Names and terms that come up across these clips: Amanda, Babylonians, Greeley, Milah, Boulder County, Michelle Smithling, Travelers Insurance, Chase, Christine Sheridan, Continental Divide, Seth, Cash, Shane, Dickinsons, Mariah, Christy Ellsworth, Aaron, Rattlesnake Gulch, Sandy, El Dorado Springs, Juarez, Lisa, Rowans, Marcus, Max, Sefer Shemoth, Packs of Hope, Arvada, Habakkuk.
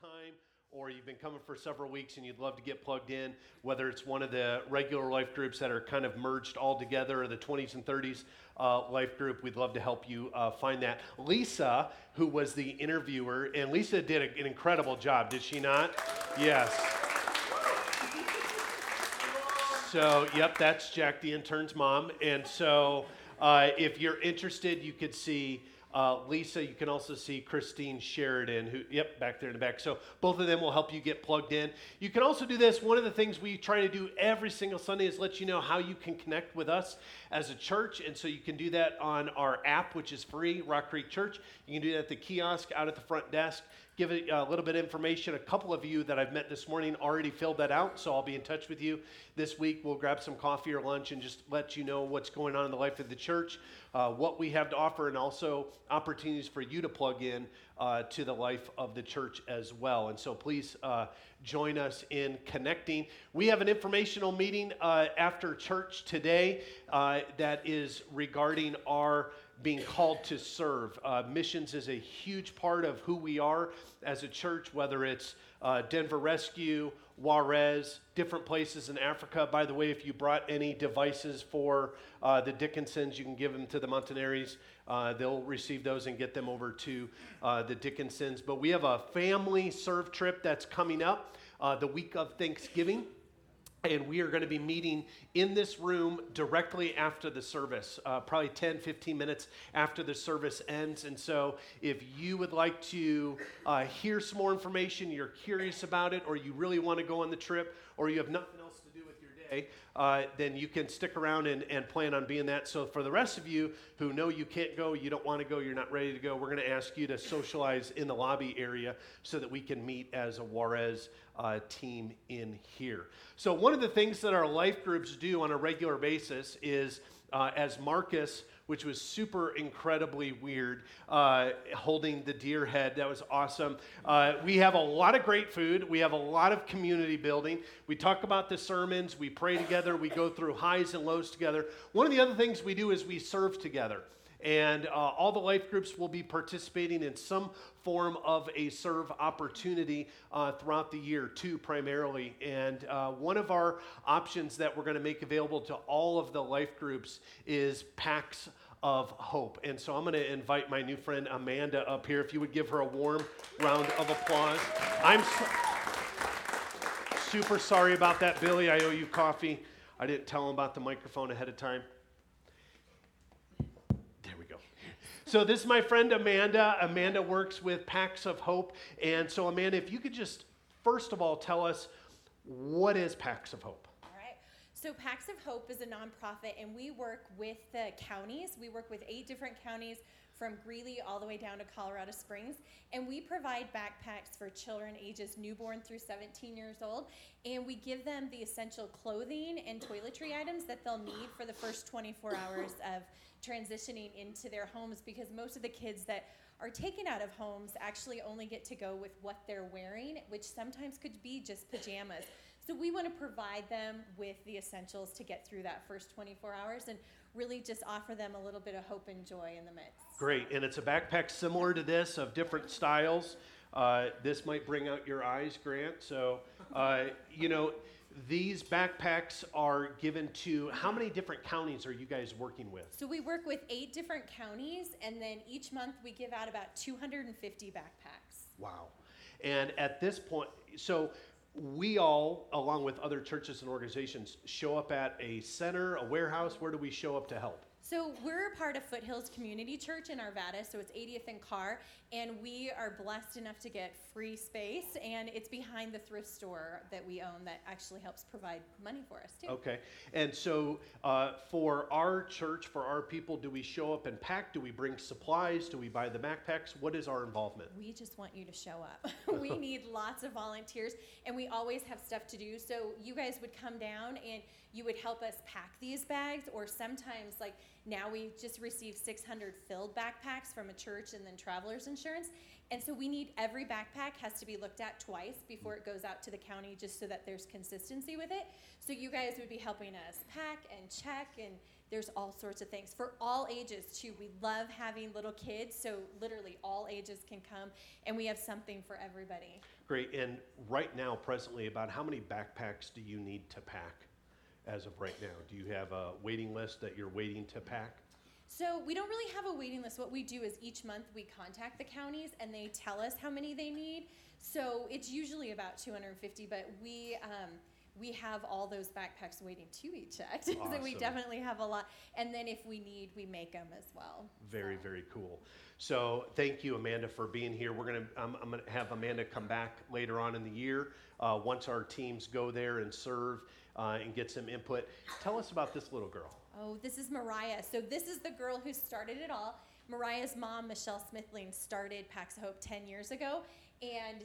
time, or you've been coming for several weeks and you'd love to get plugged in, whether it's one of the regular life groups that are kind of merged all together, or the 20s and 30s life group, we'd love to help you find that. Lisa, who was the interviewer, and Lisa did an incredible job, did she not? Yes. So, yep, that's Jack, the intern's mom. And so if you're interested, you could see Lisa, you can also see Christine Sheridan, who, yep, back there in the back. So both of them will help you get plugged in. You can also do this. One of the things we try to do every single Sunday is let you know how you can connect with us as a church. And so you can do that on our app, which is free, Rock Creek Church. You can do that at the kiosk out at the front desk. Give it a little bit of information. A couple of you that I've met this morning already filled that out, so I'll be in touch with you this week. We'll grab some coffee or lunch and just let you know what's going on in the life of the church, what we have to offer, and also opportunities for you to plug in to the life of the church as well. And so please join us in connecting. We have an informational meeting after church today that is regarding our being called to serve. Missions is a huge part of who we are as a church, whether it's Denver Rescue, Juarez, different places in Africa. By the way, if you brought any devices for the Dickinsons, you can give them to the Montaneries. They'll receive those and get them over to the Dickinsons. But we have a family serve trip that's coming up the week of Thanksgiving. And we are going to be meeting in this room directly after the service, probably 10, 15 minutes after the service ends. And so if you would like to hear some more information, you're curious about it, or you really want to go on the trip, or you have nothing else to do with your day, then you can stick around and plan on being that. So for the rest of you who know you can't go, you don't want to go, you're not ready to go, we're going to ask you to socialize in the lobby area so that we can meet as a Juarez team in here. So one of the things that our life groups do on a regular basis is, as Marcus, which was super incredibly weird, holding the deer head, that was awesome. We have a lot of great food. We have a lot of community building. We talk about the sermons. We pray together. We go through highs and lows together. One of the other things we do is we serve together. And all the life groups will be participating in some form of a serve opportunity throughout the year, two primarily. And one of our options that we're going to make available to all of the life groups is Packs of Hope. And so I'm going to invite my new friend Amanda up here. If you would give her a warm round of applause. I'm super sorry about that, Billy. I owe you coffee. I didn't tell him about the microphone ahead of time. So this is my friend Amanda. Amanda works with Packs of Hope. And so Amanda, if you could just, first of all, tell us, what is Packs of Hope? All right. So Packs of Hope is a nonprofit, and we work with the counties. We work with 8 different counties from Greeley all the way down to Colorado Springs. And we provide backpacks for children ages newborn through 17 years old. And we give them the essential clothing and toiletry items that they'll need for the first 24 hours of transitioning into their homes, because most of the kids that are taken out of homes actually only get to go with what they're wearing, which sometimes could be just pajamas. So we want to provide them with the essentials to get through that first 24 hours and really just offer them a little bit of hope and joy in the midst. Great. And it's a backpack similar to this, of different styles. This might bring out your eyes, Grant. So, you know, these backpacks are given to, how many different counties are you guys working with? So we work with 8 different counties, and then each month we give out about 250 backpacks. Wow. And at this point, so we all, along with other churches and organizations, show up at a center, a warehouse. Where do we show up to help? So we're part of Foothills Community Church in Arvada, so it's 80th and Carr, and we are blessed enough to get free space, and it's behind the thrift store that we own that actually helps provide money for us, too. Okay, and so for our church, for our people, do we show up and pack? Do we bring supplies? Do we buy the backpacks? What is our involvement? We just want you to show up. We need lots of volunteers, and we always have stuff to do, so you guys would come down, and you would help us pack these bags, or sometimes, like, now we just received 600 filled backpacks from a church and then Travelers Insurance. And so we need, every backpack has to be looked at twice before it goes out to the county, just so that there's consistency with it. So you guys would be helping us pack and check and There's all sorts of things for all ages too. We love having little kids, so literally all ages can come, and we have something for everybody. Great. And right now, presently, about how many backpacks do you need to pack as of right now? Do you have a waiting list that you're waiting to pack? So we don't really have a waiting list. What we do is each month we contact the counties and they tell us how many they need. So it's usually about 250, but we have all those backpacks waiting to be checked. Awesome. So we definitely have a lot. And then if we need, we make them as well. Very cool. So thank you, Amanda, for being here. We're going to I'm going to have Amanda come back later on in the year once our teams go there and serve and get some input. Tell us about this little girl. Oh, this is Mariah. So this is the girl who started it all. Mariah's mom, Michelle Smithling, started Packs of Hope 10 years ago, and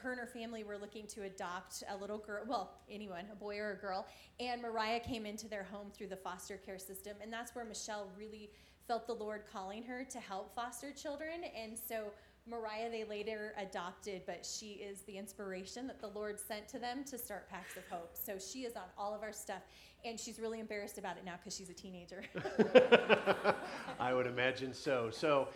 her and her family were looking to adopt a little girl, well, anyone, a boy or a girl, and Mariah came into their home through the foster care system, and that's where Michelle really felt the Lord calling her to help foster children, and so Mariah they later adopted, but she is the inspiration that the Lord sent to them to start Packs of Hope. So she is on all of our stuff, and she's really embarrassed about it now because she's a teenager. I would imagine so. So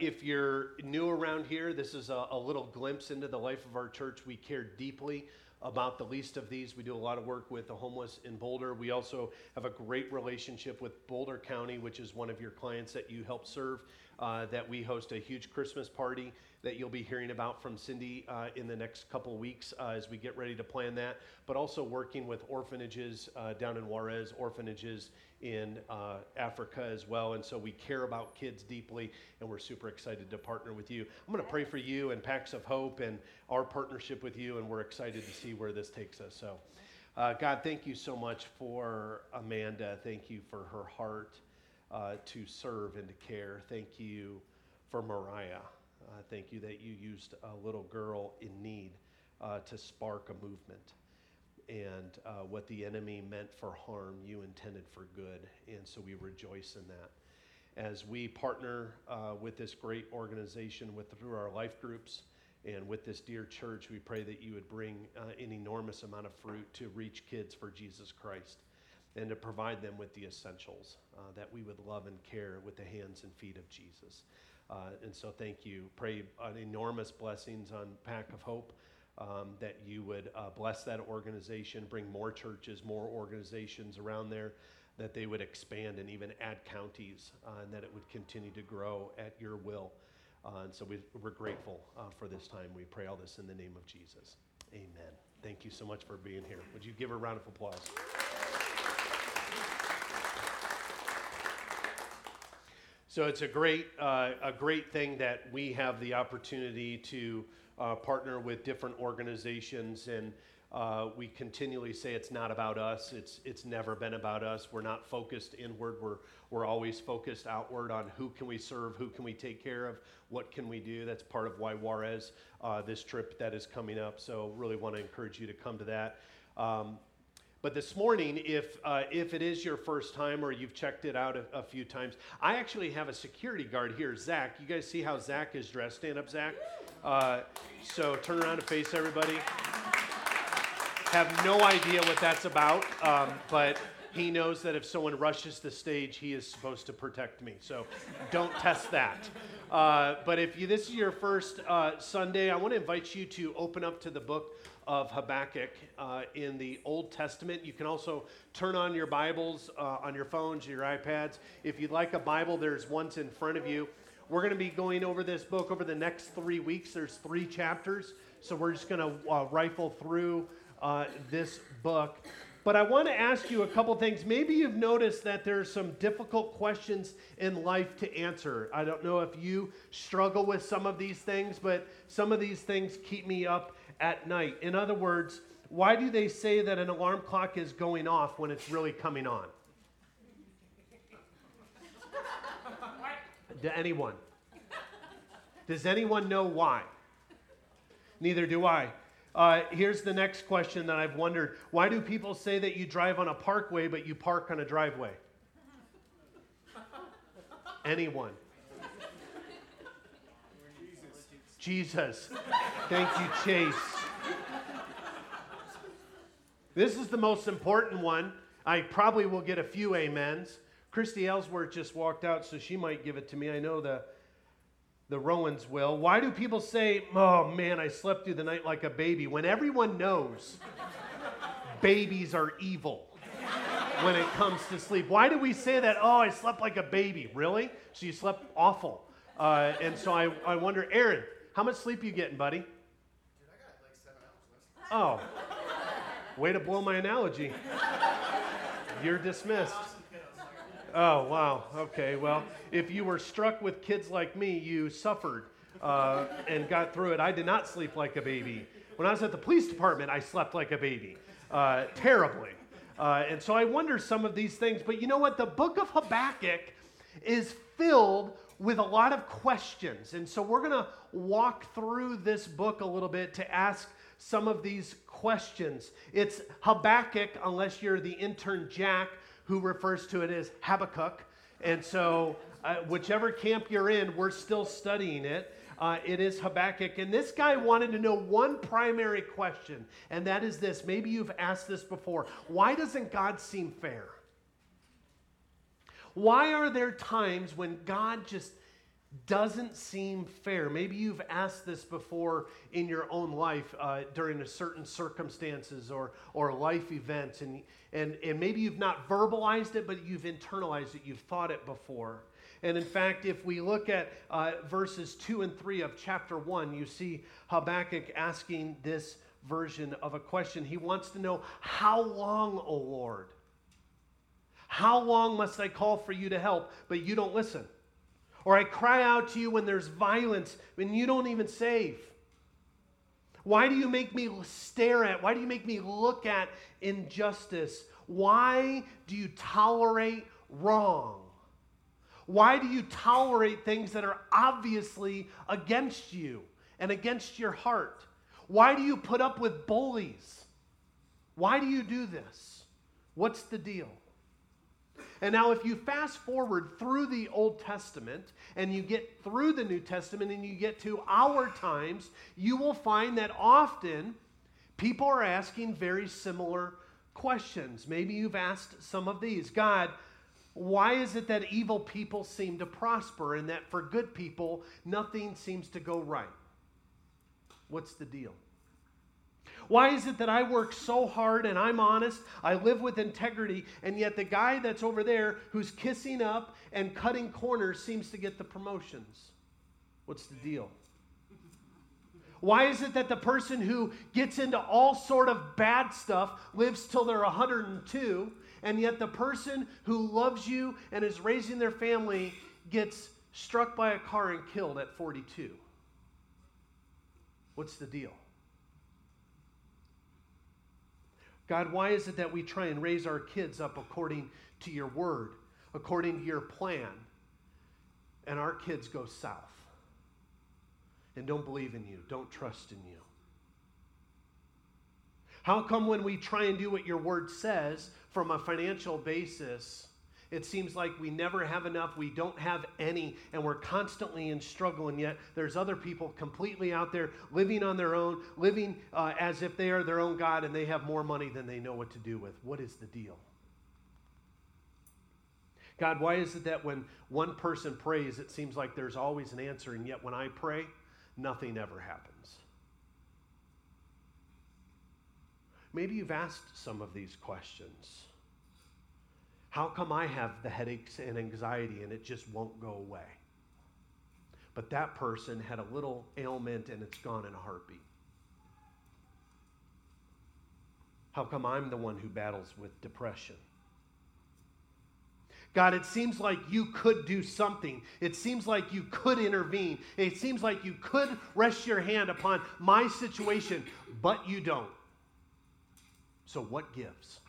if you're new around here, this is a little glimpse into the life of our church. We care deeply about the least of these. We do a lot of work with the homeless in Boulder. We also have a great relationship with Boulder County, which is one of your clients that you help serve. That we host a huge Christmas party that you'll be hearing about from Cindy in the next couple weeks as we get ready to plan that, but also working with orphanages down in Juarez, orphanages in Africa as well. And so we care about kids deeply, and we're super excited to partner with you. I'm going to pray for you and Packs of Hope and our partnership with you, and we're excited to see where this takes us. So God, thank you so much for Amanda. Thank you for her heart to serve and to care. Thank you for Mariah. Thank you that you used a little girl in need to spark a movement. And what the enemy meant for harm, you intended for good. And so we rejoice in that. As we partner with this great organization through our life groups and with this dear church, we pray that you would bring an enormous amount of fruit to reach kids for Jesus Christ, and to provide them with the essentials, that we would love and care with the hands and feet of Jesus. And so thank you. Pray an enormous blessings on Pack of Hope, that you would bless that organization, bring more churches, more organizations around there, that they would expand and even add counties, and that it would continue to grow at your will. And so we're grateful for this time. We pray all this in the name of Jesus. Amen. Thank you so much for being here. Would you give her a round of applause? So it's a great thing that we have the opportunity to partner with different organizations, and we continually say it's not about us. It's never been about us. We're not focused inward. We're always focused outward on who can we serve, who can we take care of, what can we do. That's part of why Juarez, this trip that is coming up. So really want to encourage you to come to that. But this morning, if it is your first time or you've checked it out a few times, I actually have a security guard here, Zach. You guys see how Zach is dressed? Stand up, Zach. So turn around and face everybody. Have no idea what that's about, but he knows that if someone rushes the stage, he is supposed to protect me. So don't test that. But if this is your first Sunday, I want to invite you to open up to the book of Habakkuk in the Old Testament. You can also turn on your Bibles on your phones, your iPads. If you'd like a Bible, there's ones in front of you. We're going to be going over this book over the next 3 weeks. There's 3 chapters, so we're just going to rifle through this book. But I want to ask you a couple things. Maybe you've noticed that there are some difficult questions in life to answer. I don't know if you struggle with some of these things, but some of these things keep me up at night. In other words, why do they say that an alarm clock is going off when it's really coming on? Anyone? Does anyone know why? Neither do I. Here's the next question that I've wondered. Why do people say that you drive on a parkway, but you park on a driveway? Anyone? Jesus. Thank you, Chase. This is the most important one. I probably will get a few amens. Christy Ellsworth just walked out, so she might give it to me. I know the Rowans will. Why do people say, oh man, I slept through the night like a baby, when everyone knows babies are evil when it comes to sleep? Why do we say that? Oh, I slept like a baby. Really? So you slept awful. And so I wonder, Aaron, how much sleep are you getting, buddy? Dude, I got like 7 hours left. Oh, way to blow my analogy. You're dismissed. Oh, wow. Okay, well, if you were struck with kids like me, you suffered and got through it. I did not sleep like a baby. When I was at the police department, I slept like a baby, terribly. And so I wonder some of these things. But you know what? The book of Habakkuk is filled with a lot of questions. And so we're going to walk through this book a little bit to ask some of these questions. It's Habakkuk, unless you're the intern Jack, who refers to it as Habakkuk. And so whichever camp you're in, we're still studying it. It is Habakkuk. And this guy wanted to know one primary question, and that is this. Maybe you've asked this before. Why doesn't God seem fair? Why are there times when God just doesn't seem fair? Maybe you've asked this before in your own life during a certain circumstances or life events. And maybe you've not verbalized it, but you've internalized it. You've thought it before. And in fact, if we look at verses 2 and 3 of chapter 1, you see Habakkuk asking this version of a question. He wants to know, how long, O Lord? How long must I call for you to help, but you don't listen? Or I cry out to you when there's violence, and you don't even save. Why do you make me stare at? Why do you make me look at injustice? Why do you tolerate wrong? Why do you tolerate things that are obviously against you and against your heart? Why do you put up with bullies? Why do you do this? What's the deal? And now if you fast forward through the Old Testament and you get through the New Testament and you get to our times, you will find that often people are asking very similar questions. Maybe you've asked some of these. God, why is it that evil people seem to prosper and that for good people, nothing seems to go right? What's the deal? Why is it that I work so hard and I'm honest, I live with integrity, and yet the guy that's over there who's kissing up and cutting corners seems to get the promotions? What's the deal? Why is it that the person who gets into all sort of bad stuff lives till they're 102, and yet the person who loves you and is raising their family gets struck by a car and killed at 42? What's the deal? God, why is it that we try and raise our kids up according to your word, according to your plan, and our kids go south and don't believe in you, don't trust in you? How come when we try and do what your word says from a financial basis, it seems like we never have enough, we don't have any, and we're constantly in struggle, and yet there's other people completely out there living on their own, living as if they are their own God, and they have more money than they know what to do with? What is the deal? God, why is it that when one person prays, it seems like there's always an answer, and yet when I pray, nothing ever happens? Maybe you've asked some of these questions. How come I have the headaches and anxiety and it just won't go away? But that person had a little ailment and it's gone in a heartbeat. How come I'm the one who battles with depression? God, it seems like you could do something. It seems like you could intervene. It seems like you could rest your hand upon my situation, but you don't. So what gives?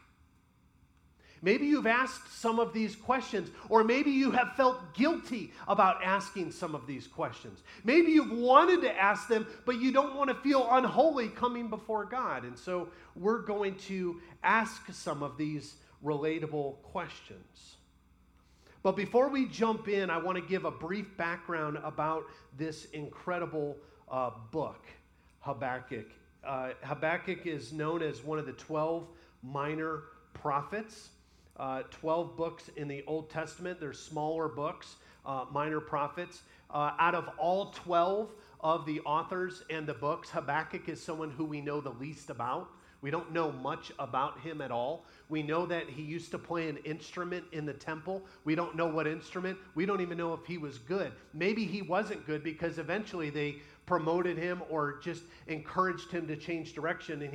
Maybe you've asked some of these questions, or maybe you have felt guilty about asking some of these questions. Maybe you've wanted to ask them, but you don't want to feel unholy coming before God. And so we're going to ask some of these relatable questions. But before we jump in, I want to give a brief background about this incredible book, Habakkuk. Habakkuk is known as one of the 12 minor prophets. 12 books in the Old Testament. They're smaller books, minor prophets. Out of all 12 of the authors and the books, Habakkuk is someone who we know the least about. We don't know much about him at all. We know that he used to play an instrument in the temple. We don't know what instrument. We don't even know if he was good. Maybe he wasn't good because eventually they promoted him or just encouraged him to change direction, and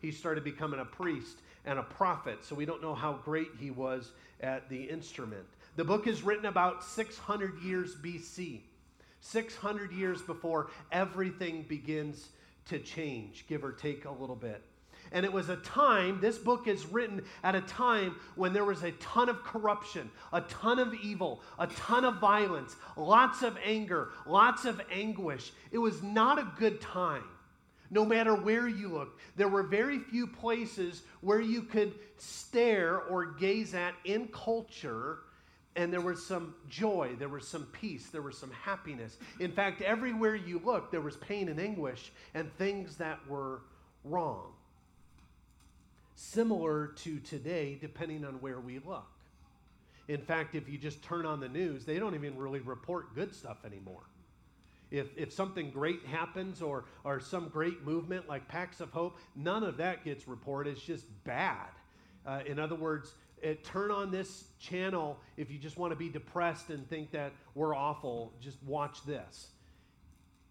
he started becoming a priest and a prophet. So we don't know how great he was at the instrument. The book is written about 600 years BC, 600 years before everything begins to change, give or take a little bit. And it was a time, this book is written at a time when there was a ton of corruption, a ton of evil, a ton of violence, lots of anger, lots of anguish. It was not a good time. No matter where you looked, there were very few places where you could stare or gaze at in culture, and there was some joy, there was some peace, there was some happiness. In fact, everywhere you looked, there was pain and anguish and things that were wrong. Similar to today, depending on where we look. In fact, if you just turn on the news, they don't even really report good stuff anymore. If something great happens or some great movement like Packs of Hope, none of that gets reported. It's just bad. In other words, turn on this channel if you just want to be depressed and think that we're awful. Just watch this.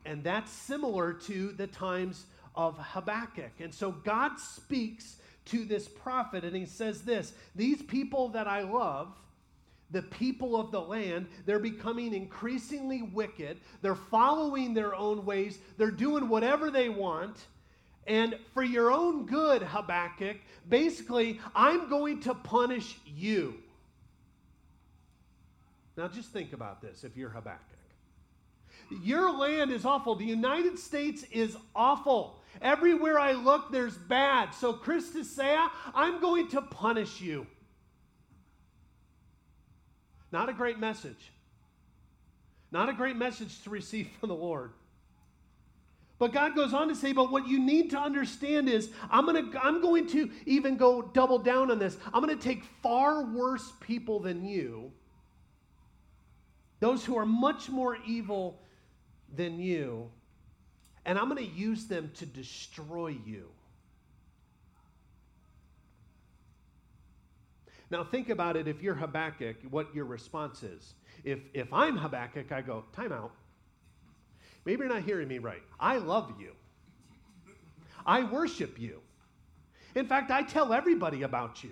And that's similar to the times of Habakkuk. And so God speaks to this prophet, and he says this: these people that I love, the people of the land, they're becoming increasingly wicked. They're following their own ways. They're doing whatever they want. And for your own good, Habakkuk, basically, I'm going to punish you. Now just think about this if you're Habakkuk. Your land is awful. The United States is awful. Everywhere I look, there's bad. So, Christisea, I'm going to punish you. Not a great message. Not a great message to receive from the Lord. But God goes on to say, but what you need to understand is, I'm going to even go double down on this. I'm going to take far worse people than you, those who are much more evil than you, and I'm going to use them to destroy you. Now think about it, if you're Habakkuk, what your response is. If I'm Habakkuk, I go, time out. Maybe you're not hearing me right. I love you. I worship you. In fact, I tell everybody about you.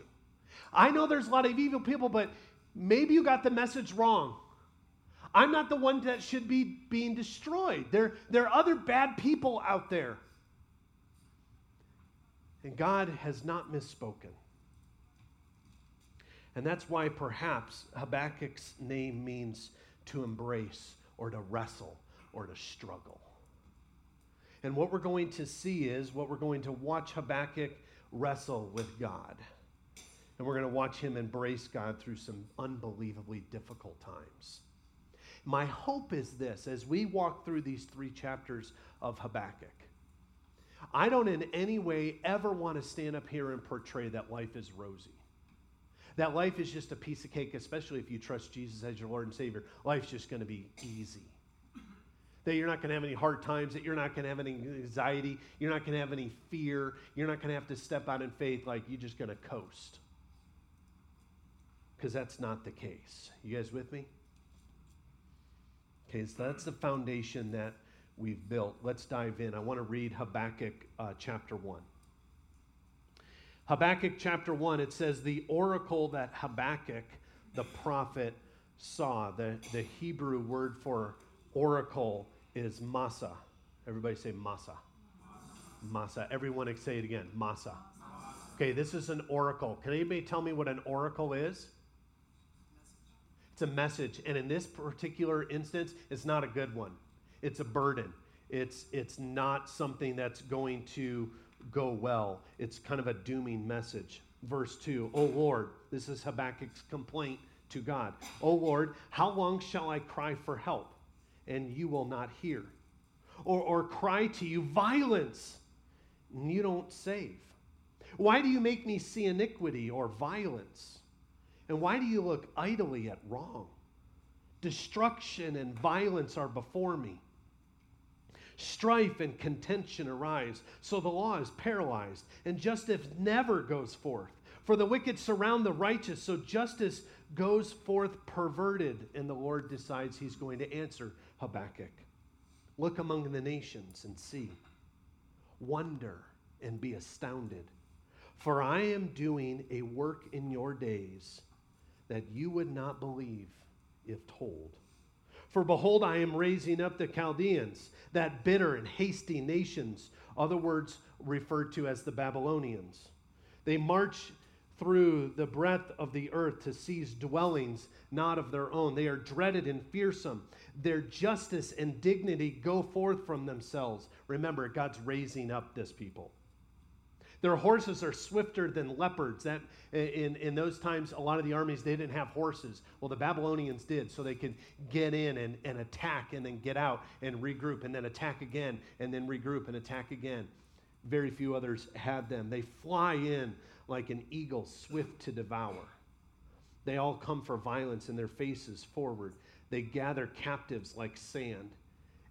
I know there's a lot of evil people, but maybe you got the message wrong. I'm not the one that should be being destroyed. There are other bad people out there. And God has not misspoken. And that's why perhaps Habakkuk's name means to embrace or to wrestle or to struggle. And what we're going to see is, what we're going to watch Habakkuk wrestle with God. And we're going to watch him embrace God through some unbelievably difficult times. My hope is this, as we walk through these three chapters of Habakkuk, I don't in any way ever want to stand up here and portray that life is rosy, that life is just a piece of cake, especially if you trust Jesus as your Lord and Savior. Life's just going to be easy, that you're not going to have any hard times, that you're not going to have any anxiety, you're not going to have any fear, you're not going to have to step out in faith, like you're just going to coast, because that's not the case. You guys with me? Okay, so that's the foundation that we've built. Let's dive in. I want to read Habakkuk chapter 1. Habakkuk chapter 1, it says, the oracle that Habakkuk the prophet saw. The Hebrew word for oracle is masa. Everybody say masa. Masa. Everyone say it again. Masa. Okay, this is an oracle. Can anybody tell me what an oracle is? It's a message, and in this particular instance, it's not a good one. It's a burden. It's not something that's going to go well. It's kind of a dooming message. Verse 2, O Lord, this is Habakkuk's complaint to God. O Lord, how long shall I cry for help, and you will not hear? Or cry to you violence, and you don't save? Why do you make me see iniquity or violence? And why do you look idly at wrong? Destruction and violence are before me. Strife and contention arise, so the law is paralyzed, and justice never goes forth. For the wicked surround the righteous, so justice goes forth perverted, and the Lord decides he's going to answer Habakkuk. Look among the nations and see. Wonder and be astounded. For I am doing a work in your days that you would not believe if told. For behold, I am raising up the Chaldeans, that bitter and hasty nations, other words referred to as the Babylonians. They march through the breadth of the earth to seize dwellings not of their own. They are dreaded and fearsome. Their justice and dignity go forth from themselves. Remember, God's raising up this people. Their horses are swifter than leopards. That in those times, a lot of the armies, they didn't have horses. Well, the Babylonians did, so they could get in and attack and then get out and regroup and then attack again and then regroup and attack again. Very few others had them. They fly in like an eagle, swift to devour. They all come for violence and their faces forward. They gather captives like sand.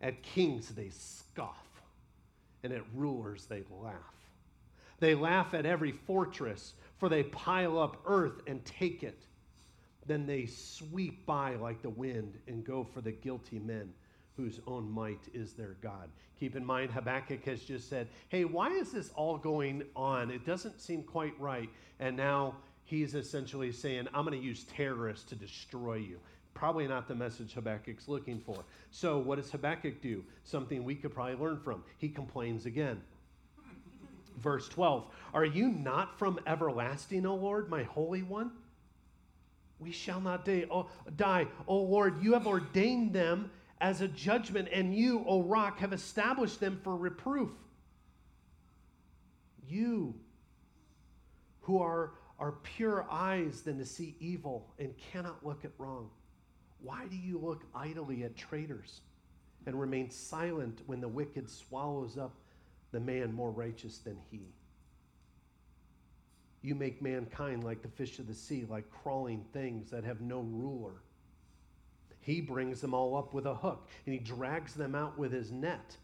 At kings they scoff, and at rulers they laugh. They laugh at every fortress, for they pile up earth and take it. Then they sweep by like the wind and go for the guilty men whose own might is their God. Keep in mind, Habakkuk has just said, hey, why is this all going on? It doesn't seem quite right. And now he's essentially saying, I'm going to use terrorists to destroy you. Probably not the message Habakkuk's looking for. So what does Habakkuk do? Something we could probably learn from. He complains again. Verse 12, are you not from everlasting, O Lord, my Holy One? We shall not die. O Lord, you have ordained them as a judgment, and you, O Rock, have established them for reproof. You, who are purer eyes than to see evil and cannot look at wrong, why do you look idly at traitors and remain silent when the wicked swallows up the man more righteous than he? You make mankind like the fish of the sea, like crawling things that have no ruler. He brings them all up with a hook, and he drags them out with his net.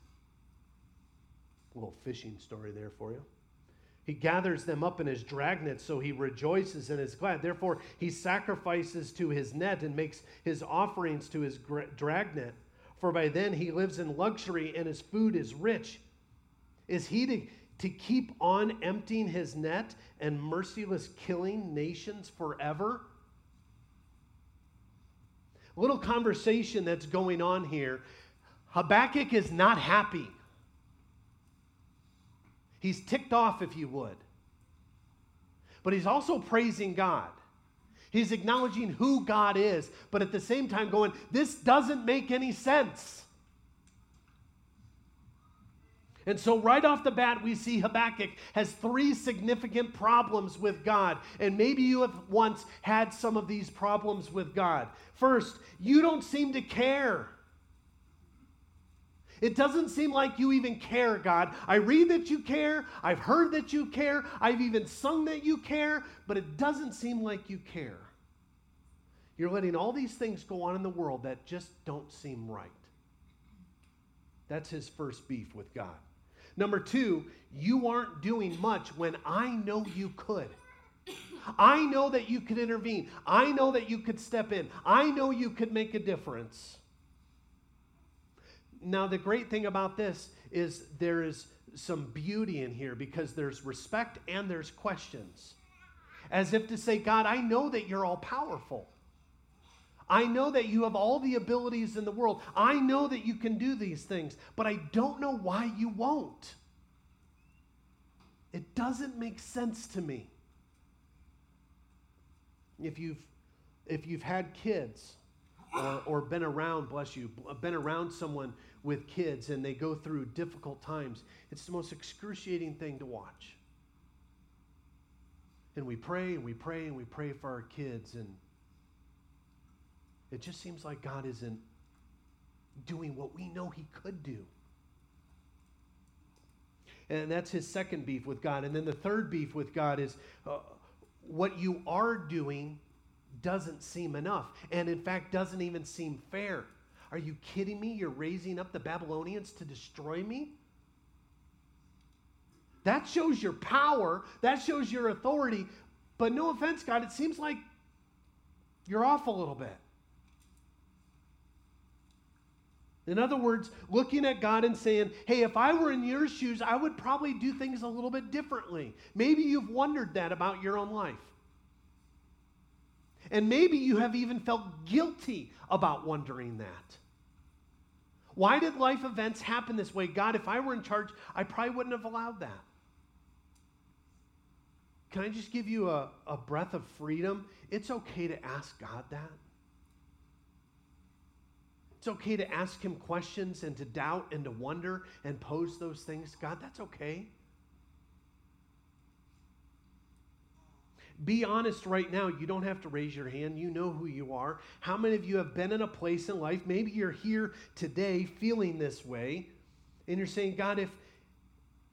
A little fishing story there for you. He gathers them up in his dragnet, so he rejoices and is glad. Therefore, he sacrifices to his net and makes his offerings to his dragnet. For by then he lives in luxury, and his food is rich. Is he to keep on emptying his net and merciless killing nations forever? A little conversation that's going on here. Habakkuk is not happy. He's ticked off, if you would. But he's also praising God. He's acknowledging who God is, but at the same time going, this doesn't make any sense. And so right off the bat, we see Habakkuk has three significant problems with God. And maybe you have once had some of these problems with God. First, you don't seem to care. It doesn't seem like you even care, God. I read that you care. I've heard that you care. I've even sung that you care. But it doesn't seem like you care. You're letting all these things go on in the world that just don't seem right. That's his first beef with God. Number two, you aren't doing much when I know you could. I know that you could intervene. I know that you could step in. I know you could make a difference. Now, the great thing about this is there is some beauty in here because there's respect and there's questions. As if to say, God, I know that you're all powerful. I know that you have all the abilities in the world. I know that you can do these things, but I don't know why you won't. It doesn't make sense to me. If you've had kids or been around, bless you, been around someone with kids and they go through difficult times, it's the most excruciating thing to watch. And we pray and we pray and we pray for our kids, and it just seems like God isn't doing what we know he could do. And that's his second beef with God. And then the third beef with God is what you are doing doesn't seem enough, and in fact doesn't even seem fair. Are you kidding me? You're raising up the Babylonians to destroy me? That shows your power. That shows your authority. But no offense, God, it seems like you're off a little bit. In other words, looking at God and saying, hey, if I were in your shoes, I would probably do things a little bit differently. Maybe you've wondered that about your own life. And maybe you have even felt guilty about wondering that. Why did life events happen this way? God, if I were in charge, I probably wouldn't have allowed that. Can I just give you a breath of freedom? It's okay to ask God that. It's okay to ask him questions and to doubt and to wonder and pose those things. God, that's okay. Be honest right now. You don't have to raise your hand. You know who you are. How many of you have been in a place in life? Maybe you're here today feeling this way, and you're saying, God,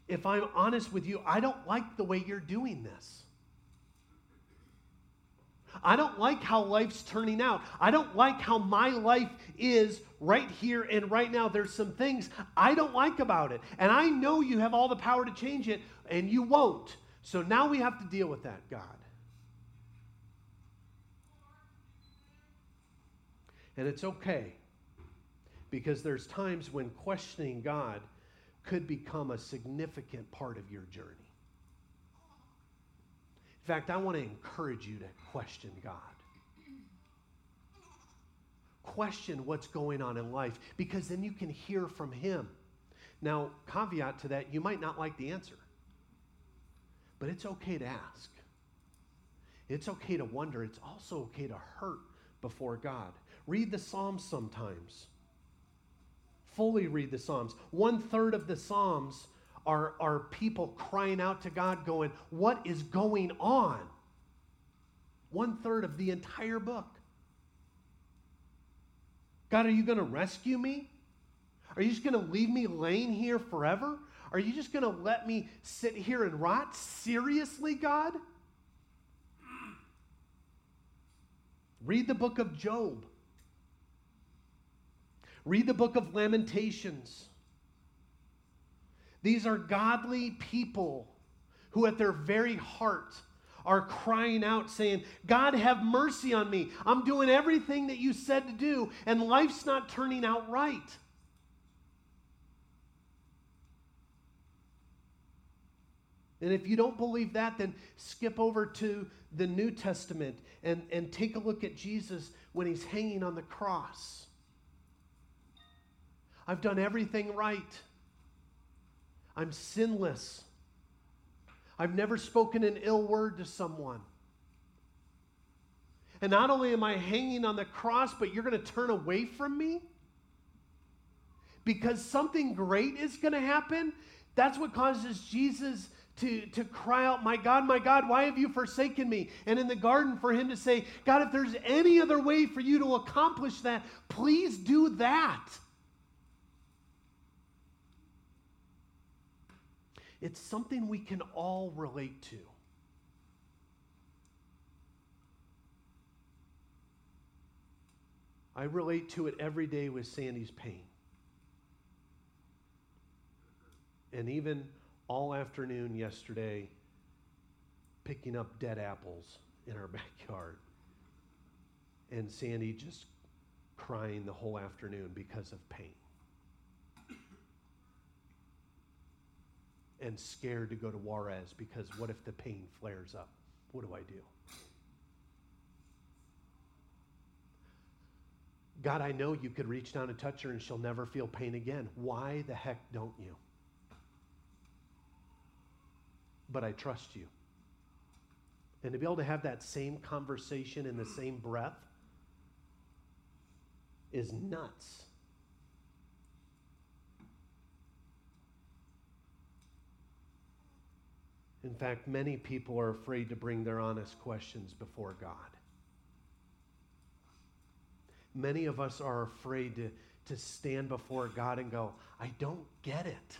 if I'm honest with you, I don't like the way you're doing this. I don't like how life's turning out. I don't like how my life is right here and right now. There's some things I don't like about it. And I know you have all the power to change it, and you won't. So now we have to deal with that, God. And it's okay, because there's times when questioning God could become a significant part of your journey. In fact, I want to encourage you to question God. Question what's going on in life, because then you can hear from him. Now, caveat to that, you might not like the answer, but it's okay to ask. It's okay to wonder. It's also okay to hurt before God. Read the Psalms sometimes. Fully read the Psalms. 1/3 of the Psalms are people crying out to God going, what is going on? 1/3 of the entire book. God, are you going to rescue me? Are you just going to leave me laying here forever? Are you just going to let me sit here and rot? Seriously, God? Read the book of Job. Read the book of Lamentations. These are godly people who at their very heart are crying out saying, God, have mercy on me. I'm doing everything that you said to do, and life's not turning out right. And if you don't believe that, then skip over to the New Testament and take a look at Jesus when he's hanging on the cross. I've done everything right. I'm sinless. I've never spoken an ill word to someone. And not only am I hanging on the cross, but you're going to turn away from me? Because something great is going to happen? That's what causes Jesus to cry out, my God, why have you forsaken me? And in the garden for him to say, God, if there's any other way for you to accomplish that, please do that. It's something we can all relate to. I relate to it every day with Sandy's pain. And even all afternoon yesterday, picking up dead apples in our backyard. And Sandy just crying the whole afternoon because of pain. And scared to go to Juarez because what if the pain flares up? What do I do? God, I know you could reach down and touch her and she'll never feel pain again. Why the heck don't you? But I trust you. And to be able to have that same conversation in the same breath is nuts. In fact, many people are afraid to bring their honest questions before God. Many of us are afraid to stand before God and go, I don't get it.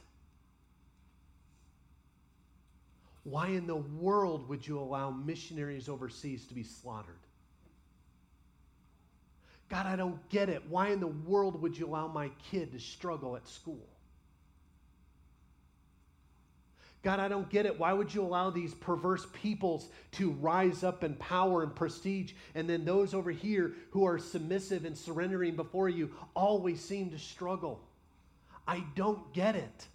Why in the world would you allow missionaries overseas to be slaughtered? God, I don't get it. Why in the world would you allow my kid to struggle at school? God, I don't get it. Why would you allow these perverse peoples to rise up in power and prestige, and then those over here who are submissive and surrendering before you always seem to struggle? I don't get it.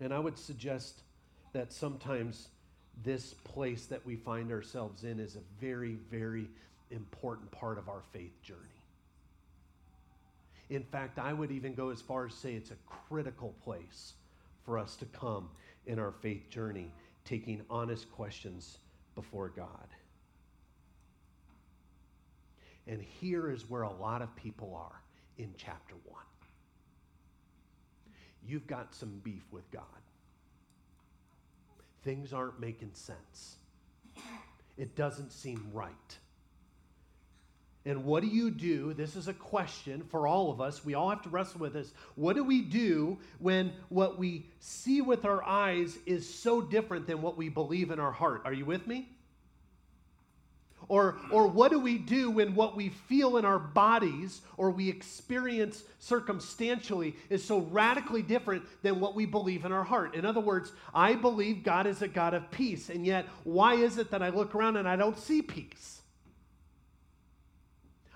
And I would suggest that sometimes this place that we find ourselves in is a very, very important part of our faith journey. In fact, I would even go as far as say it's a critical place for us to come in our faith journey, taking honest questions before God. And here is where a lot of people are in chapter 1. You've got some beef with God. Things aren't making sense. It doesn't seem right. And what do you do? This is a question for all of us. We all have to wrestle with this. What do we do when what we see with our eyes is so different than what we believe in our heart? Are you with me? Or what do we do when what we feel in our bodies or we experience circumstantially is so radically different than what we believe in our heart? In other words, I believe God is a God of peace, and yet why is it that I look around and I don't see peace?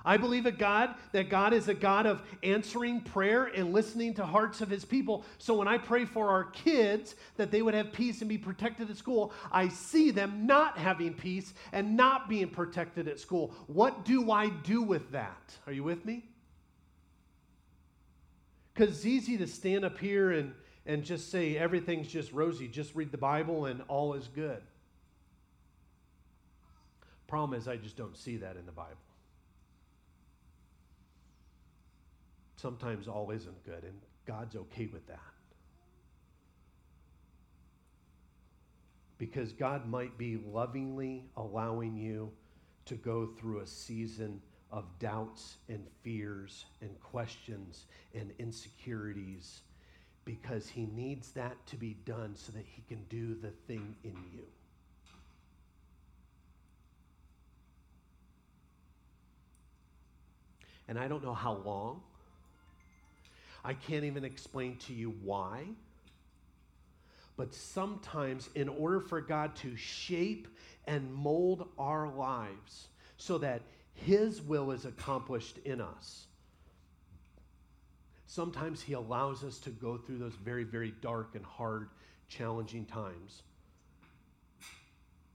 I believe that God is a God of answering prayer and listening to hearts of his people. So when I pray for our kids that they would have peace and be protected at school, I see them not having peace and not being protected at school. What do I do with that? Are you with me? Because it's easy to stand up here and just say everything's just rosy. Just read the Bible and all is good. Problem is, I just don't see that in the Bible. Sometimes all isn't good, and God's okay with that. Because God might be lovingly allowing you to go through a season of doubts and fears and questions and insecurities because he needs that to be done so that he can do the thing in you. And I don't know how long. I can't even explain to you why, but sometimes in order for God to shape and mold our lives so that his will is accomplished in us, sometimes he allows us to go through those very, very dark and hard, challenging times,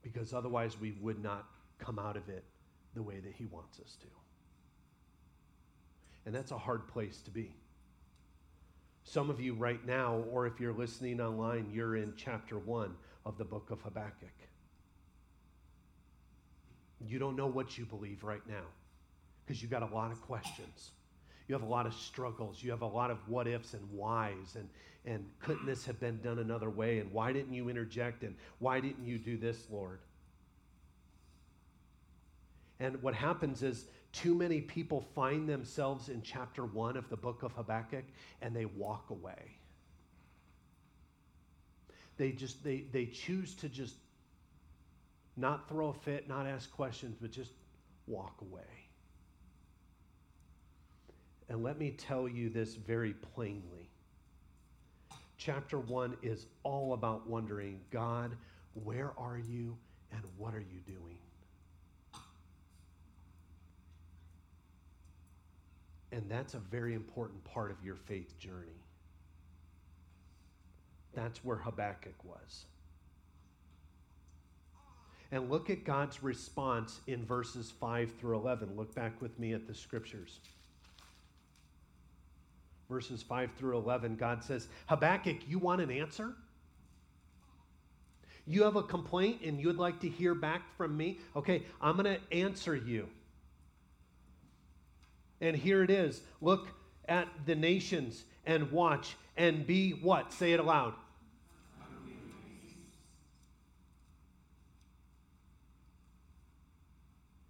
because otherwise we would not come out of it the way that he wants us to. And that's a hard place to be. Some of you right now, or if you're listening online, you're in chapter 1 of the book of Habakkuk. You don't know what you believe right now because you've got a lot of questions. You have a lot of struggles. You have a lot of what ifs and whys and couldn't this have been done another way? And why didn't you interject? And why didn't you do this, Lord? And what happens is too many people find themselves in chapter 1 of the book of Habakkuk and they walk away. They choose to just not throw a fit, not ask questions, but just walk away. And let me tell you this very plainly. Chapter 1 is all about wondering, God, where are you and what are you doing? And that's a very important part of your faith journey. That's where Habakkuk was. And look at God's response in verses 5 through 11. Look back with me at the scriptures. Verses 5 through 11, God says, Habakkuk, you want an answer? You have a complaint and you would like to hear back from me? Okay, I'm going to answer you. And here it is. Look at the nations and watch and be what? Say it aloud.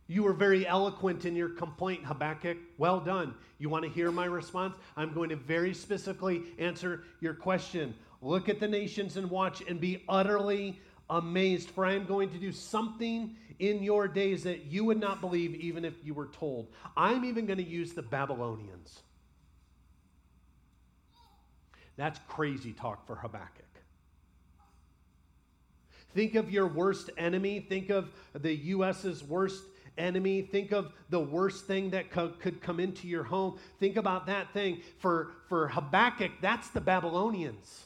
You were very eloquent in your complaint, Habakkuk. Well done. You want to hear my response? I'm going to very specifically answer your question. Look at the nations and watch and be utterly amazed, for I am going to do something in your days that you would not believe even if you were told. I'm even going to use the Babylonians. That's crazy talk for Habakkuk. Think of your worst enemy. Think of the U.S.'s worst enemy. Think of the worst thing that could come into your home. Think about that thing. For Habakkuk, that's the Babylonians.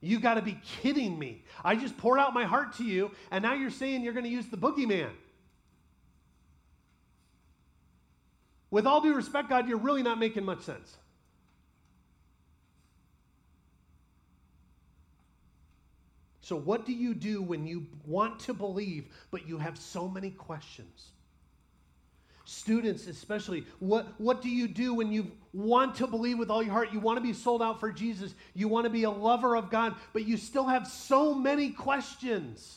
You got to be kidding me. I just poured out my heart to you, and now you're saying you're going to use the boogeyman. With all due respect, God, you're really not making much sense. So what do you do when you want to believe, but you have so many questions? Students especially, what do you do when you want to believe with all your heart? You want to be sold out for Jesus. You want to be a lover of God, but you still have so many questions.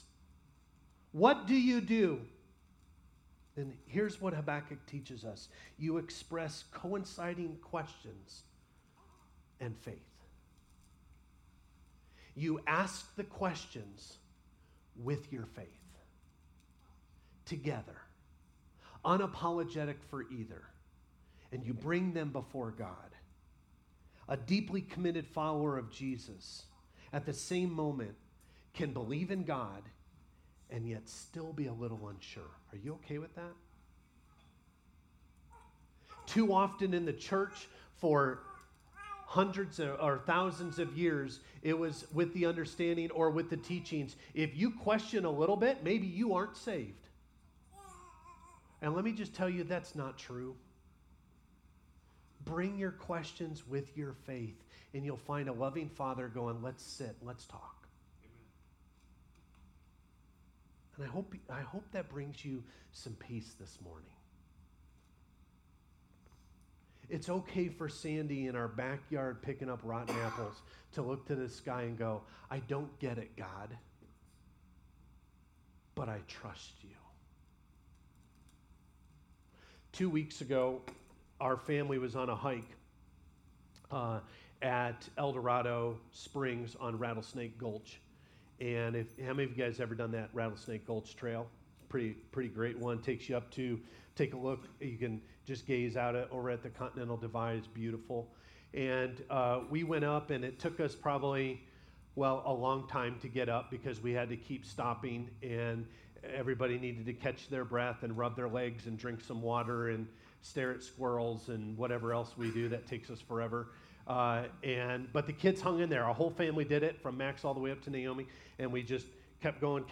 What do you do? And here's what Habakkuk teaches us. You express coinciding questions and faith. You ask the questions with your faith, together, unapologetic for either, and you bring them before God. A deeply committed follower of Jesus at the same moment can believe in God and yet still be a little unsure. Are you okay with that? Too often in the church for hundreds or thousands of years, it was with the understanding or with the teachings. If you question a little bit, maybe you aren't saved. And let me just tell you, that's not true. Bring your questions with your faith, and you'll find a loving Father going, let's sit, let's talk. Amen. And I hope that brings you some peace this morning. It's okay for Sandy in our backyard picking up rotten apples to look to the sky and go, I don't get it, God, but I trust you. 2 weeks ago, our family was on a hike at El Dorado Springs on Rattlesnake Gulch. And how many of you guys ever done that Rattlesnake Gulch trail? Pretty great one. Takes you up to, take a look. You can just gaze out over at the Continental Divide. It's beautiful. And we went up, and it took us probably, a long time to get up because we had to keep stopping, and everybody needed to catch their breath and rub their legs and drink some water and stare at squirrels and whatever else we do. That takes us forever. But the kids hung in there. Our whole family did it from Max all the way up to Naomi, and we just kept going.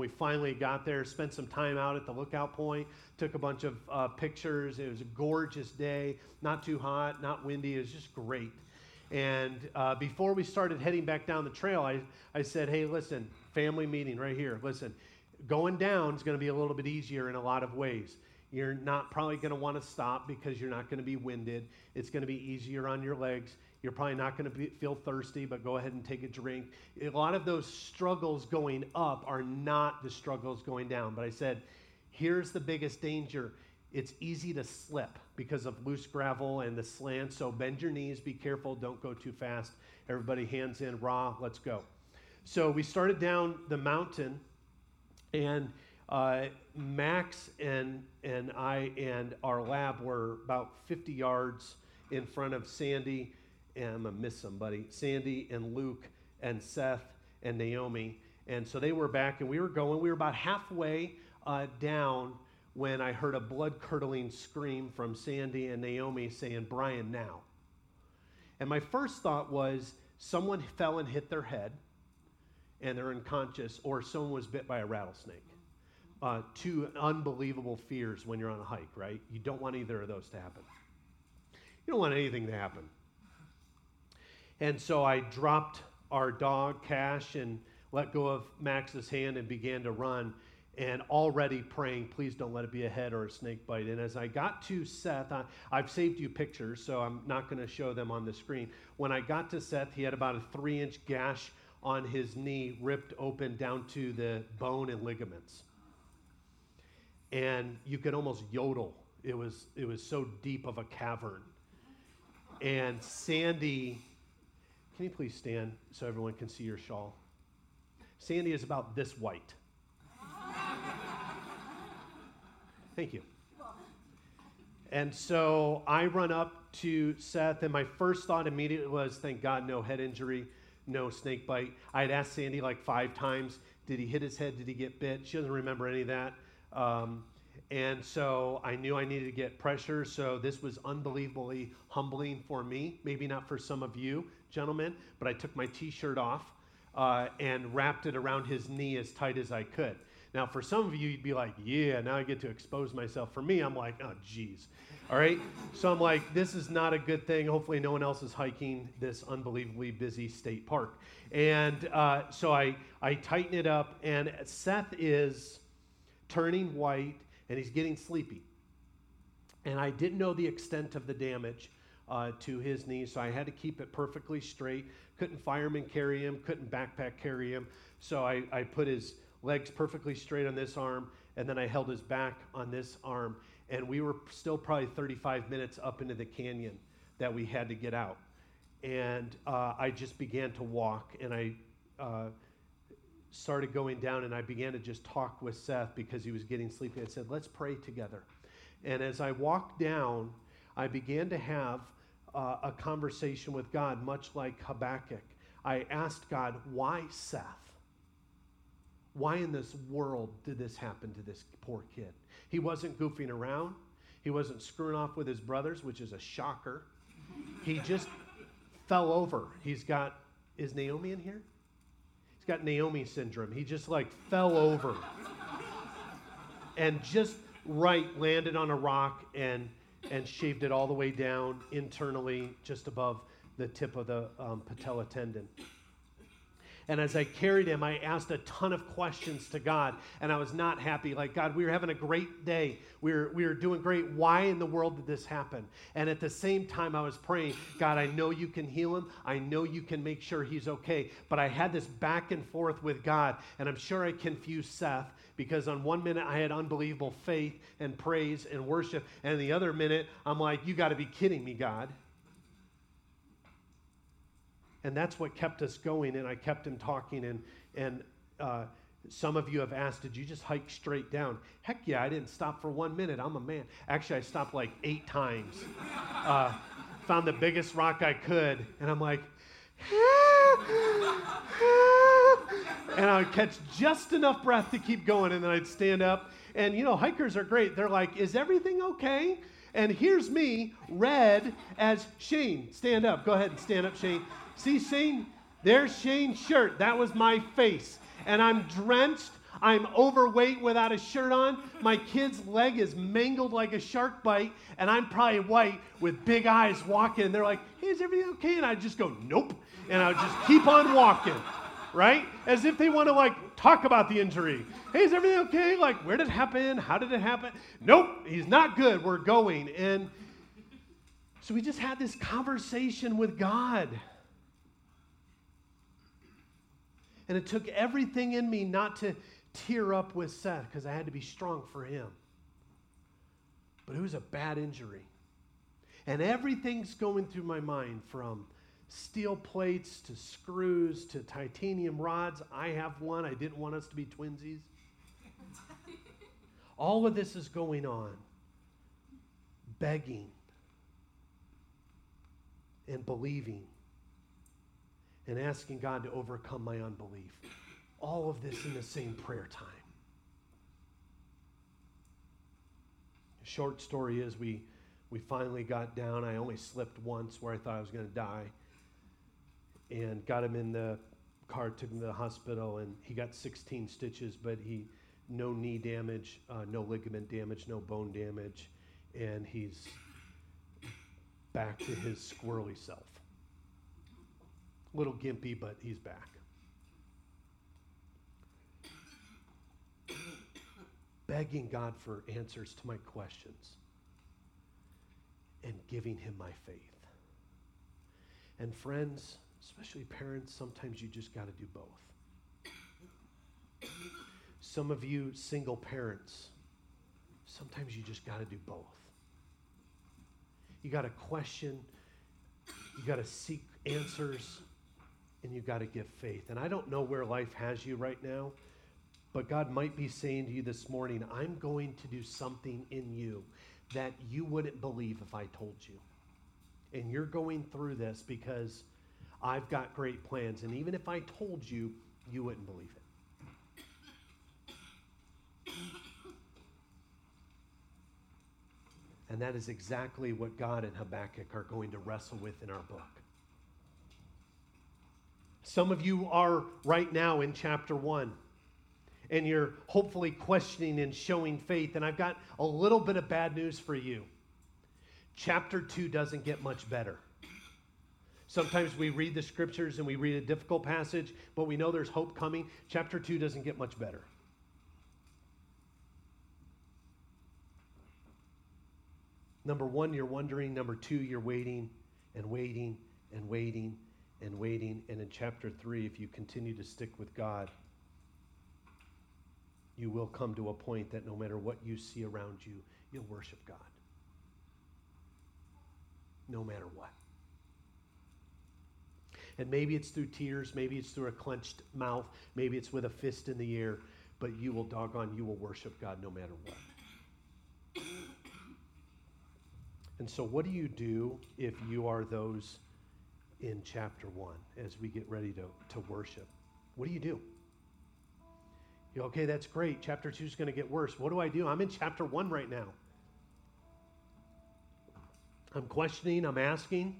We finally got there, spent some time out at the lookout point, took a bunch of pictures. It was a gorgeous day, not too hot, not windy. It was just great. And before we started heading back down the trail, I said, hey, listen, family meeting right here. Listen, going down is going to be a little bit easier in a lot of ways. You're not probably going to want to stop because you're not going to be winded. It's going to be easier on your legs. You're probably not going to feel thirsty, but go ahead and take a drink. A lot of those struggles going up are not the struggles going down. But I said, here's the biggest danger. It's easy to slip because of loose gravel and the slant. So bend your knees, be careful, don't go too fast. Everybody hands in, raw, let's go. So we started down the mountain, and Max and I and our lab were about 50 yards in front of Sandy, and I'm going to miss somebody, Sandy and Luke and Seth and Naomi. And so they were back, and we were going. We were about halfway down when I heard a blood-curdling scream from Sandy and Naomi saying, Brian, now. And my first thought was someone fell and hit their head, and they're unconscious, or someone was bit by a rattlesnake. Two unbelievable fears when you're on a hike, right? You don't want either of those to happen. You don't want anything to happen. And so I dropped our dog, Cash, and let go of Max's hand and began to run, and already praying, please don't let it be a head or a snake bite. And as I got to Seth, I've saved you pictures, so I'm not going to show them on the screen. When I got to Seth, he had about a 3-inch gash on his knee, ripped open down to the bone and ligaments. And you could almost yodel. It was so deep of a cavern. And Sandy, can you please stand so everyone can see your shawl? Sandy is about this white. Thank you. And so I run up to Seth, and my first thought immediately was, thank God, no head injury, no snake bite. I had asked Sandy like 5 times, did he hit his head? Did he get bit? She doesn't remember any of that. And so I knew I needed to get pressure, so this was unbelievably humbling for me, maybe not for some of you, gentlemen, but I took my T-shirt off and wrapped it around his knee as tight as I could. Now, for some of you, you'd be like, yeah, now I get to expose myself. For me, I'm like, oh, geez. All right? So I'm like, this is not a good thing. Hopefully no one else is hiking this unbelievably busy state park. And so I tighten it up, and Seth is turning white, and he's getting sleepy. And I didn't know the extent of the damage to his knee, so I had to keep it perfectly straight. Couldn't fireman carry him, couldn't backpack carry him. So I put his legs perfectly straight on this arm, and then I held his back on this arm. And we were still probably 35 minutes up into the canyon that we had to get out. And I just began to walk, and I started going down, and I began to just talk with Seth because he was getting sleepy. I said, let's pray together. And as I walked down, I began to have a conversation with God, much like Habakkuk. I asked God, why Seth? Why in this world did this happen to this poor kid? He wasn't goofing around. He wasn't screwing off with his brothers, which is a shocker. He just fell over. Is Naomi in here? He's got Naomi syndrome. He just like fell over and just landed on a rock and shaved it all the way down internally, just above the tip of the patella tendon. And as I carried him, I asked a ton of questions to God, and I was not happy. Like, God, we were having a great day. We were doing great. Why in the world did this happen? And at the same time, I was praying, God, I know you can heal him. I know you can make sure he's okay. But I had this back and forth with God, and I'm sure I confused Seth, because on one minute, I had unbelievable faith and praise and worship, and the other minute, I'm like, you got to be kidding me, God. And that's what kept us going, and I kept him talking, and some of you have asked, did you just hike straight down? Heck yeah, I didn't stop for 1 minute. I'm a man. Actually, I stopped like 8 times. Found the biggest rock I could, and I'm like, and I would catch just enough breath to keep going, and then I'd stand up. And, you know, hikers are great. They're like, is everything okay? And here's me, red as Shane. Stand up. Go ahead and stand up, Shane. See, Shane? There's Shane's shirt. That was my face. And I'm drenched. I'm overweight without a shirt on. My kid's leg is mangled like a shark bite. And I'm probably white with big eyes walking. And they're like, hey, is everything okay? And I just go, nope. And I would just keep on walking, right? As if they want to, like, talk about the injury. Hey, is everything okay? Like, where did it happen? How did it happen? Nope, he's not good. We're going. And so we just had this conversation with God. And it took everything in me not to tear up with Seth, because I had to be strong for him. But it was a bad injury. And everything's going through my mind, from steel plates to screws to titanium rods. I have one. I didn't want us to be twinsies. All of this is going on, begging and believing, and asking God to overcome my unbelief. All of this in the same prayer time. The short story is we finally got down. I only slipped once where I thought I was going to die. And got him in the car, took him to the hospital, and he got 16 stitches, but no knee damage, no ligament damage, no bone damage, and he's back to his squirrely self. Little gimpy, but he's back. Begging God for answers to my questions and giving him my faith. And friends, especially parents, sometimes you just got to do both. Some of you single parents, sometimes you just got to do both. You got to question, you got to seek answers, and you've got to give faith. And I don't know where life has you right now, but God might be saying to you this morning, I'm going to do something in you that you wouldn't believe if I told you. And you're going through this because I've got great plans. And even if I told you, you wouldn't believe it. And that is exactly what God and Habakkuk are going to wrestle with in our book. Some of you are right now in chapter 1, and you're hopefully questioning and showing faith. And I've got a little bit of bad news for you. Chapter 2 doesn't get much better. Sometimes we read the scriptures and we read a difficult passage, but we know there's hope coming. Chapter 2 doesn't get much better. Number 1, you're wondering. Number 2, you're waiting and waiting and waiting and waiting. And in chapter 3, if you continue to stick with God, you will come to a point that no matter what you see around you, you'll worship God. No matter what. And maybe it's through tears, maybe it's through a clenched mouth, maybe it's with a fist in the air, but you will worship God no matter what. And so what do you do if you are those in chapter 1 as we get ready to worship? What do you do? You go, okay, that's great. Chapter 2 is going to get worse. What do I do? I'm in chapter 1 right now. I'm questioning. I'm asking.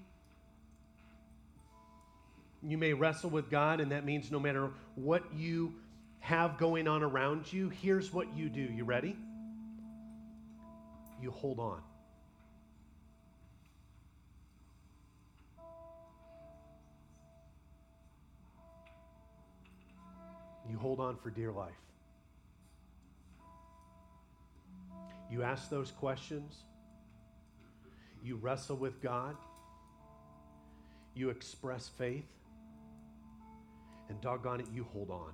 You may wrestle with God, and that means no matter what you have going on around you, here's what you do. You ready? You hold on. You hold on for dear life. You ask those questions. You wrestle with God. You express faith. And doggone it, you hold on.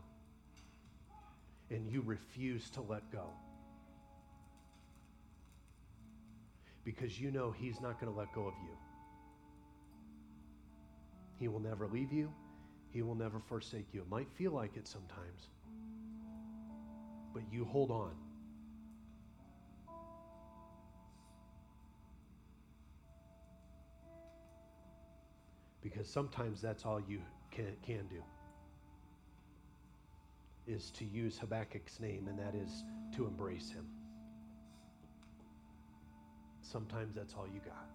And you refuse to let go. Because you know He's not going to let go of you. He will never leave you. He will never forsake you. It might feel like it sometimes, but you hold on. Because sometimes that's all you can do, is to use Habakkuk's name, and that is to embrace Him. Sometimes that's all you got.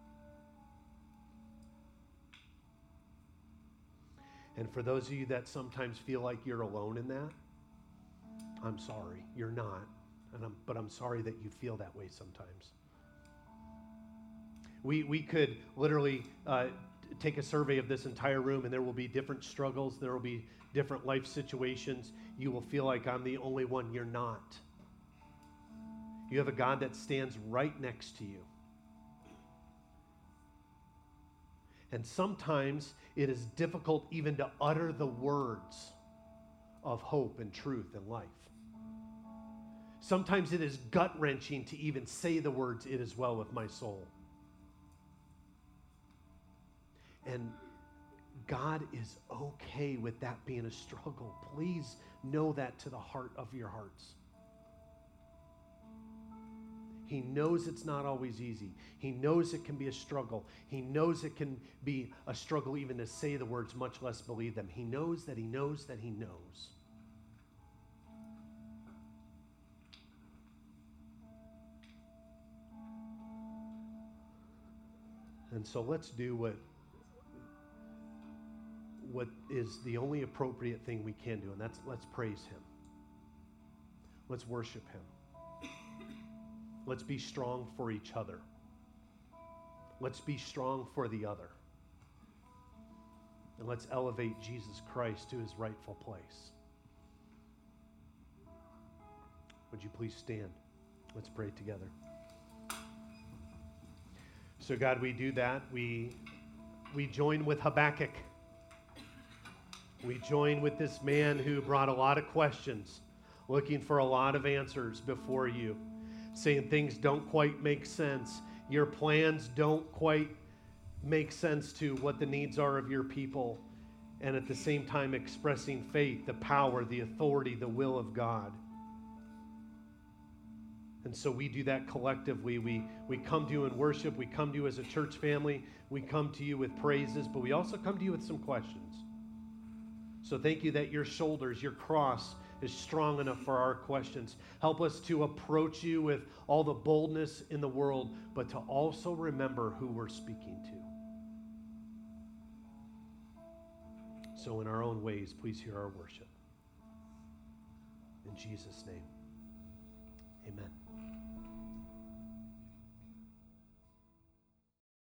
And for those of you that sometimes feel like you're alone in that, I'm sorry, you're not. But I'm sorry that you feel that way sometimes. We could literally take a survey of this entire room, and there will be different struggles. There will be different life situations. You will feel like I'm the only one. You're not. You have a God that stands right next to you. And sometimes it is difficult even to utter the words of hope and truth and life. Sometimes it is gut-wrenching to even say the words, it is well with my soul. And God is okay with that being a struggle. Please know that to the heart of your hearts. He knows it's not always easy. He knows it can be a struggle. He knows it can be a struggle even to say the words, much less believe them. He knows that He knows that He knows. And so let's do what is the only appropriate thing we can do, and that's let's praise Him. Let's worship Him. Let's be strong for each other. Let's be strong for the other. And let's elevate Jesus Christ to His rightful place. Would you please stand? Let's pray together. So God, we do that. We join with Habakkuk. We join with this man who brought a lot of questions, looking for a lot of answers before you. Saying things don't quite make sense. Your plans don't quite make sense to what the needs are of your people. and at the same time expressing faith, the power, the authority, the will of God. And so we do that collectively. We come to you in worship. We come to you as a church family. We come to you with praises, but we also come to you with some questions. So thank you that your shoulders, your cross is strong enough for our questions. Help us to approach you with all the boldness in the world, but to also remember who we're speaking to. So in our own ways, please hear our worship. In Jesus' name, amen.